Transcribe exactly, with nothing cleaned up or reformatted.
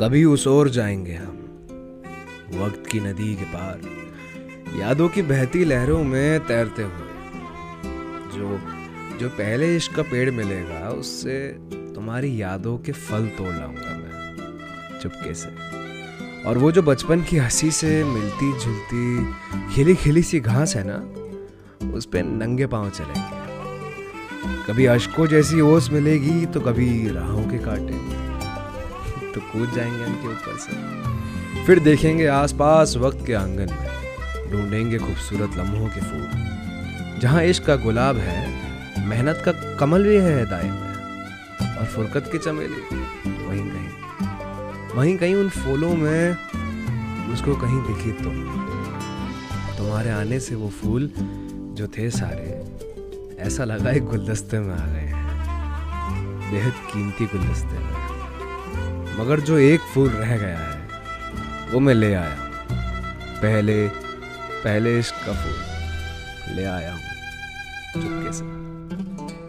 कभी उस ओर जाएंगे हम, वक्त की नदी के पार, यादों की बहती लहरों में तैरते हुए। जो जो पहले इश्क का पेड़ मिलेगा, उससे तुम्हारी यादों के फल तोड़ लाऊंगा मैं चुपके से। और वो जो बचपन की हंसी से मिलती जुलती खिली खिली सी घास है ना, उस पे नंगे पांव चलेंगे। कभी अशकों जैसी ओस मिलेगी तो कभी राहों के कांटे, तो कूद जाएंगे उनके ऊपर से। फिर देखेंगे आसपास वक्त के आंगन में, ढूंढेंगे खूबसूरत लम्हों के फूल। जहाँ इश्क का गुलाब है, मेहनत का कमल भी है दाएं में, और फुरकत की चमेली वहीं कहीं वहीं कहीं उन फूलों में मुझको कहीं दिखी तुम। तुम्हारे आने से वो फूल जो थे सारे, ऐसा लगा एक गुलदस्ते में आ गए हैं, बेहद कीमती गुलदस्ते में। मगर जो एक फूल रह गया है, वो मैं ले आया हूँ। पहले पहले इसका फूल ले आया हूँ चुपके से।